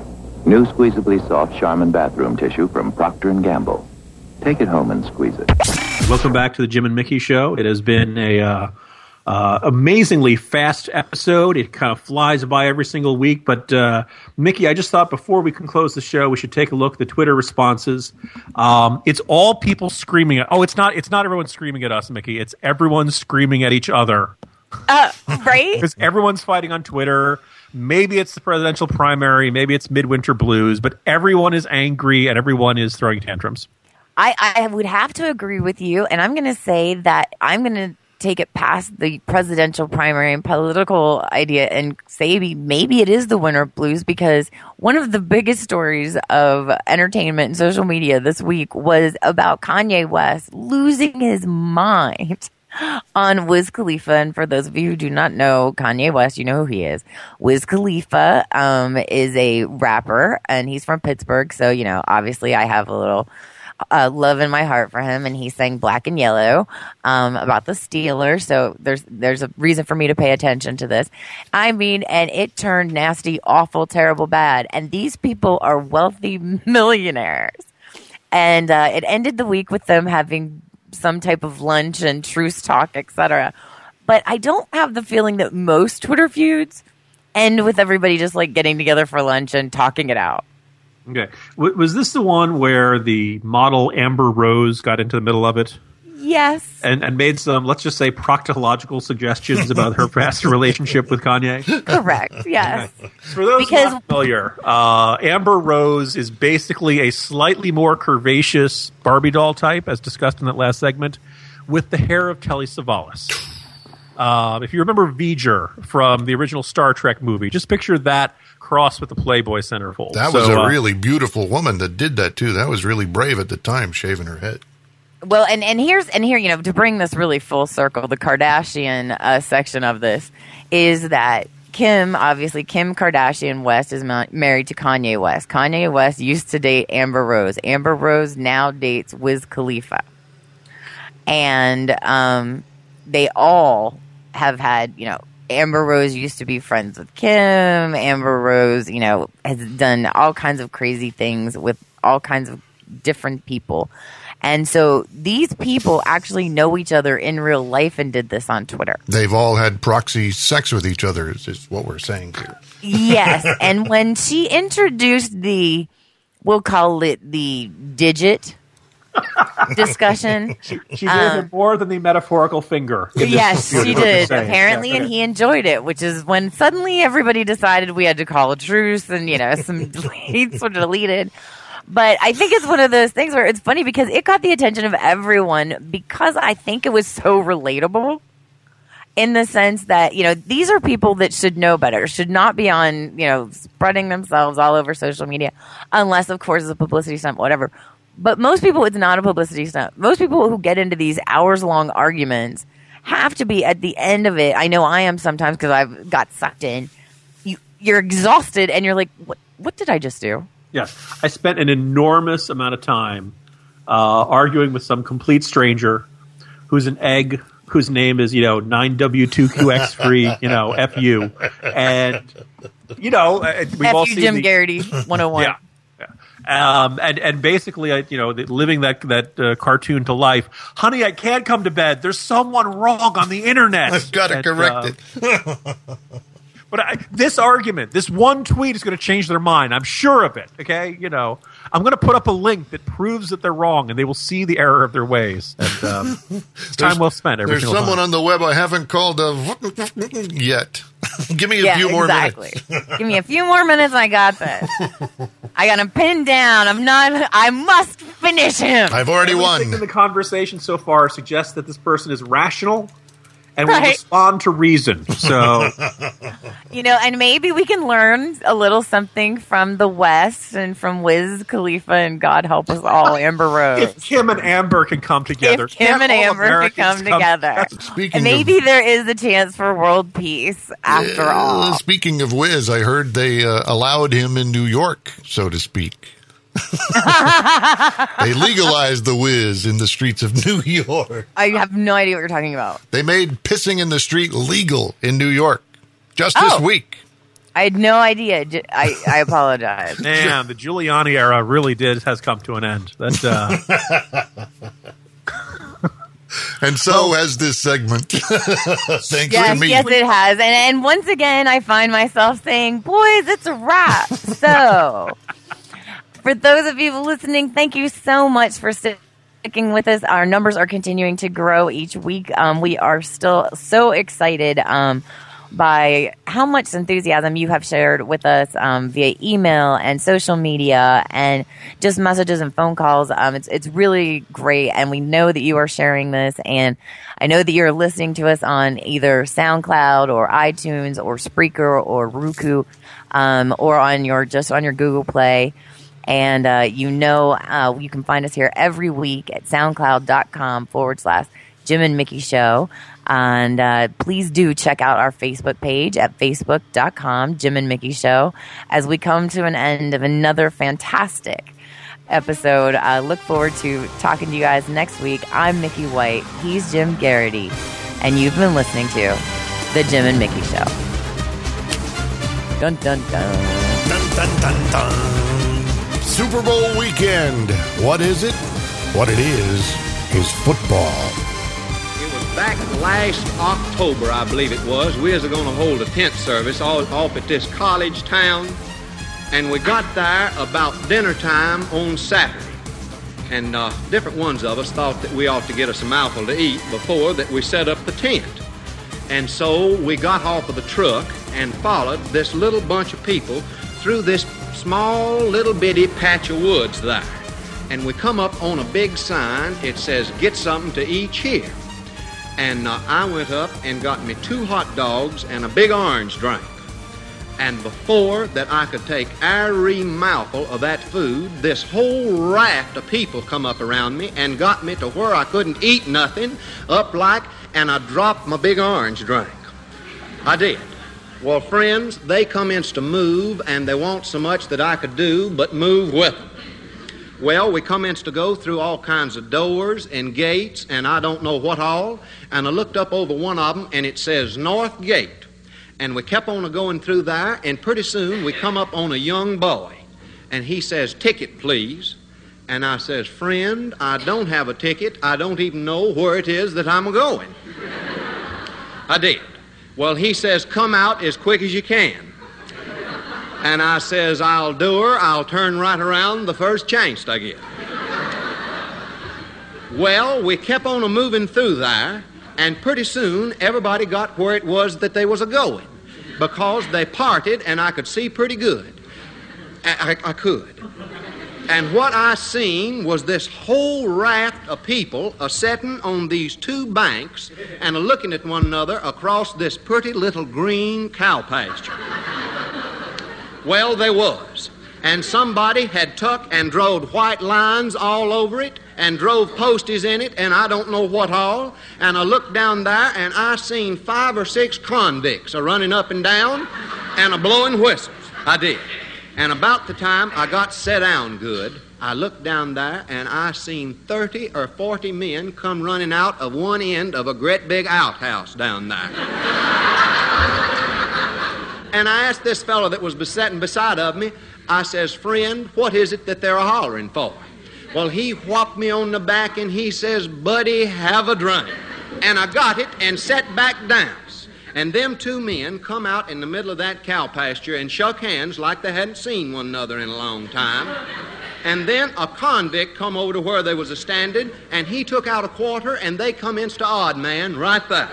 New squeezably soft Charmin bathroom tissue from Procter & Gamble. Take it home and squeeze it. Welcome back to the Jim and Mickey Show. It has been a amazingly fast episode. It kind of flies by every single week. But, Mickey, I just thought before we can close the show, we should take a look at the Twitter responses. It's all people screaming at – it's not everyone screaming at us, Mickey. It's everyone screaming at each other. Right? Because everyone's fighting on Twitter. Maybe it's the presidential primary. Maybe it's midwinter blues. But everyone is angry and everyone is throwing tantrums. I would have to agree with you. And I'm going to say that I'm going to take it past the presidential primary and political idea and say maybe it is the winter blues, because one of the biggest stories of entertainment and social media this week was about Kanye West losing his mind on Wiz Khalifa. And for those of you who do not know Kanye West, you know who he is. Wiz Khalifa is a rapper, and he's from Pittsburgh. So, you know, obviously I have a little love in my heart for him. And he sang Black and Yellow about the Steelers. So there's a reason for me to pay attention to this. I mean, and it turned nasty, awful, terrible, bad. And these people are wealthy millionaires. And it ended the week with them having some type of lunch and truce talk, etc. But I don't have the feeling that most Twitter feuds end with everybody just like getting together for lunch and talking it out. Okay. Was this the one where the model Amber Rose got into the middle of it? Yes. And made some, let's just say, proctological suggestions about her past relationship with Kanye? Correct, yes. Okay. For those not familiar, Amber Rose is basically a slightly more curvaceous Barbie doll type, as discussed in that last segment, with the hair of Telly Savalas. If you remember V'ger from the original Star Trek movie, just picture that cross with the Playboy centerfold. That was a really beautiful woman that did that too. That was really brave at the time, shaving her head. Well, and here, you know, to bring this really full circle, the Kardashian section of this is that Kim Kardashian West is married to Kanye West. Kanye West used to date Amber Rose. Amber Rose now dates Wiz Khalifa, and they all have had, you know. Amber Rose used to be friends with Kim. Amber Rose, you know, has done all kinds of crazy things with all kinds of different people. And so these people actually know each other in real life and did this on Twitter. They've all had proxy sex with each other is what we're saying here. Yes. And when she introduced the, we'll call it the digit discussion. She did it more than the metaphorical finger. Yes, she did, apparently, and he enjoyed it, which is when suddenly everybody decided we had to call a truce and, you know, some tweets were deleted. But I think it's one of those things where it's funny because it got the attention of everyone because I think it was so relatable in the sense that, you know, these are people that should know better, should not be on, you know, spreading themselves all over social media unless, of course, it's a publicity stunt, whatever. But most people, it's not a publicity stunt. Most people who get into these hours-long arguments have to be at the end of it. I know I am sometimes because I've got sucked in. You're exhausted, and you're like, what did I just do? Yes. I spent an enormous amount of time arguing with some complete stranger who's an egg, whose name is, you know, 9W2QX3, you know, FU. And, you know, we've all seen Jim Garrity, 101. Yeah. And basically, you know, living that cartoon to life. Honey, I can't come to bed. There's someone wrong on the internet. I've got to correct it. But this argument, this one tweet is going to change their mind. I'm sure of it. Okay, you know, I'm going to put up a link that proves that they're wrong, and they will see the error of their ways. And it's time well spent. Every single time. There's someone on the web I haven't called yet. Give me a few more minutes. Exactly. Give me a few more minutes. I got this. I got him pinned down. I must finish him. I've already won. Everything in the conversation so far suggests that this person is rational and will respond to reason. So, you know, and maybe we can learn a little something from the West and from Wiz Khalifa and God help us all, Amber Rose. If Kim and Amber can come together. If Kim and Amber Americans can come together. And maybe there is a chance for world peace after all. Speaking of Wiz, I heard they allowed him in New York, so to speak. They legalized the whiz in the streets of New York. I have no idea what you're talking about. They made pissing in the street legal in New York just this week. I had no idea. I apologize. Man, the Giuliani era really has come to an end. That's And so has this segment. Thanks to me. Yes, it has. And once again, I find myself saying, boys, it's a wrap. So... For those of you listening, thank you so much for sticking with us. Our numbers are continuing to grow each week. We are still so excited by how much enthusiasm you have shared with us via email and social media and just messages and phone calls. It's really great, and we know that you are sharing this, and I know that you're listening to us on either SoundCloud or iTunes or Spreaker or Roku or on your Google Play. And you can find us here every week at soundcloud.com/Jim and Mickey Show. And please do check out our Facebook page at facebook.com/Jim and Mickey Show. As we come to an end of another fantastic episode, I look forward to talking to you guys next week. I'm Mickey White. He's Jim Garrity. And you've been listening to The Jim and Mickey Show. Dun, dun, dun. Dun, dun, dun, dun. Super Bowl weekend. What is it? What it is football. Back last October, I believe it was, we was going to hold a tent service off at this college town, and we got there about dinner time on Saturday. And different ones of us thought that we ought to get us a mouthful to eat before that we set up the tent. And so we got off of the truck and followed this little bunch of people through this small little bitty patch of woods there. And we come up on a big sign. It says, "Get something to eat here." And I went up and got me 2 hot dogs and a big orange drink. And before that I could take every mouthful of that food, this whole raft of people come up around me and got me to where I couldn't eat nothing, and I dropped my big orange drink. I did. Well, friends, they commenced to move, and they want so much that I could do but move with them. Well, we commenced to go through all kinds of doors and gates and I don't know what all, and I looked up over one of them and it says North Gate. And we kept on going through there, and pretty soon we come up on a young boy and he says, "Ticket, please." And I says, "Friend, I don't have a ticket. I don't even know where it is that I'm going." I did. Well, he says, "Come out as quick as you can." And I says, "I'll do her. I'll turn right around the first chance I get." Well, we kept on moving through there, and pretty soon everybody got where it was that they was a-going, because they parted, and I could see pretty good. I could. And what I seen was this whole raft of people a-setting on these 2 banks and a-looking at one another across this pretty little green cow pasture. Well, they was. And somebody had tuck and drawed white lines all over it and drove posties in it and I don't know what all. And I looked down there and I seen 5 or 6 convicts a-running up and down and a-blowing whistles. I did. And about the time I got set down good, I looked down there and I seen 30 or 40 men come running out of one end of a great big outhouse down there. And I asked this fellow that was sitting beside of me, I says, "Friend, what is it that they're hollering for?" Well, he whopped me on the back and he says, "Buddy, have a drink." And I got it and sat back down. And them 2 men come out in the middle of that cow pasture and shook hands like they hadn't seen one another in a long time. And then a convict come over to where they was a-standing and he took out a quarter and they commenced to odd man right there.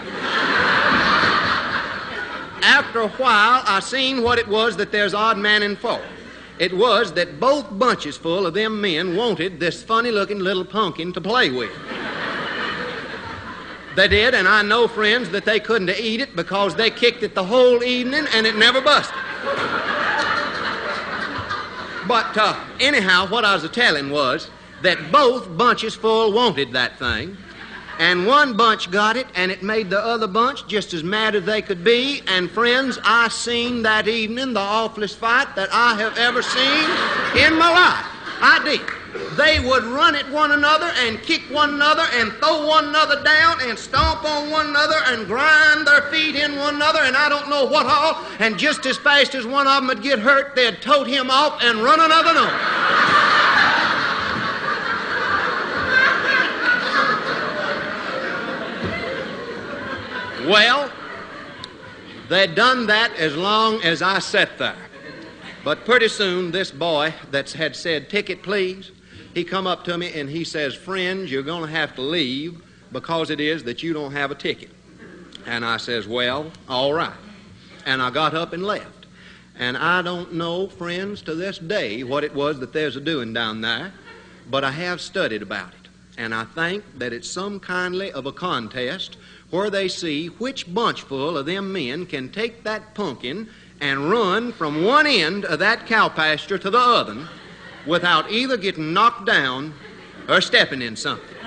After a while, I seen what it was that there's odd manning for. It was that both bunches full of them men wanted this funny-looking little pumpkin to play with. They did, and I know, friends, that they couldn't eat it because they kicked it the whole evening and it never busted. But anyhow, what I was a-telling was that both bunches full wanted that thing. And one bunch got it, and it made the other bunch just as mad as they could be. And, friends, I seen that evening the awfulest fight that I have ever seen in my life. I did. They would run at one another and kick one another and throw one another down and stomp on one another and grind their feet in one another and I don't know what all. And just as fast as one of them would get hurt, they'd tote him off and run another on. Well, they'd done that as long as I sat there. But pretty soon this boy that had said, "Ticket, please," he come up to me and he says, "Friend, you're going to have to leave because it is that you don't have a ticket." And I says, "Well, all right." and I got up and left. And I don't know, friends, to this day what it was that there's a doing down there, but I have studied about it. And I think that it's some kindly of a contest where they see which bunchful of them men can take that pumpkin and run from one end of that cow pasture to the other without either getting knocked down or stepping in something.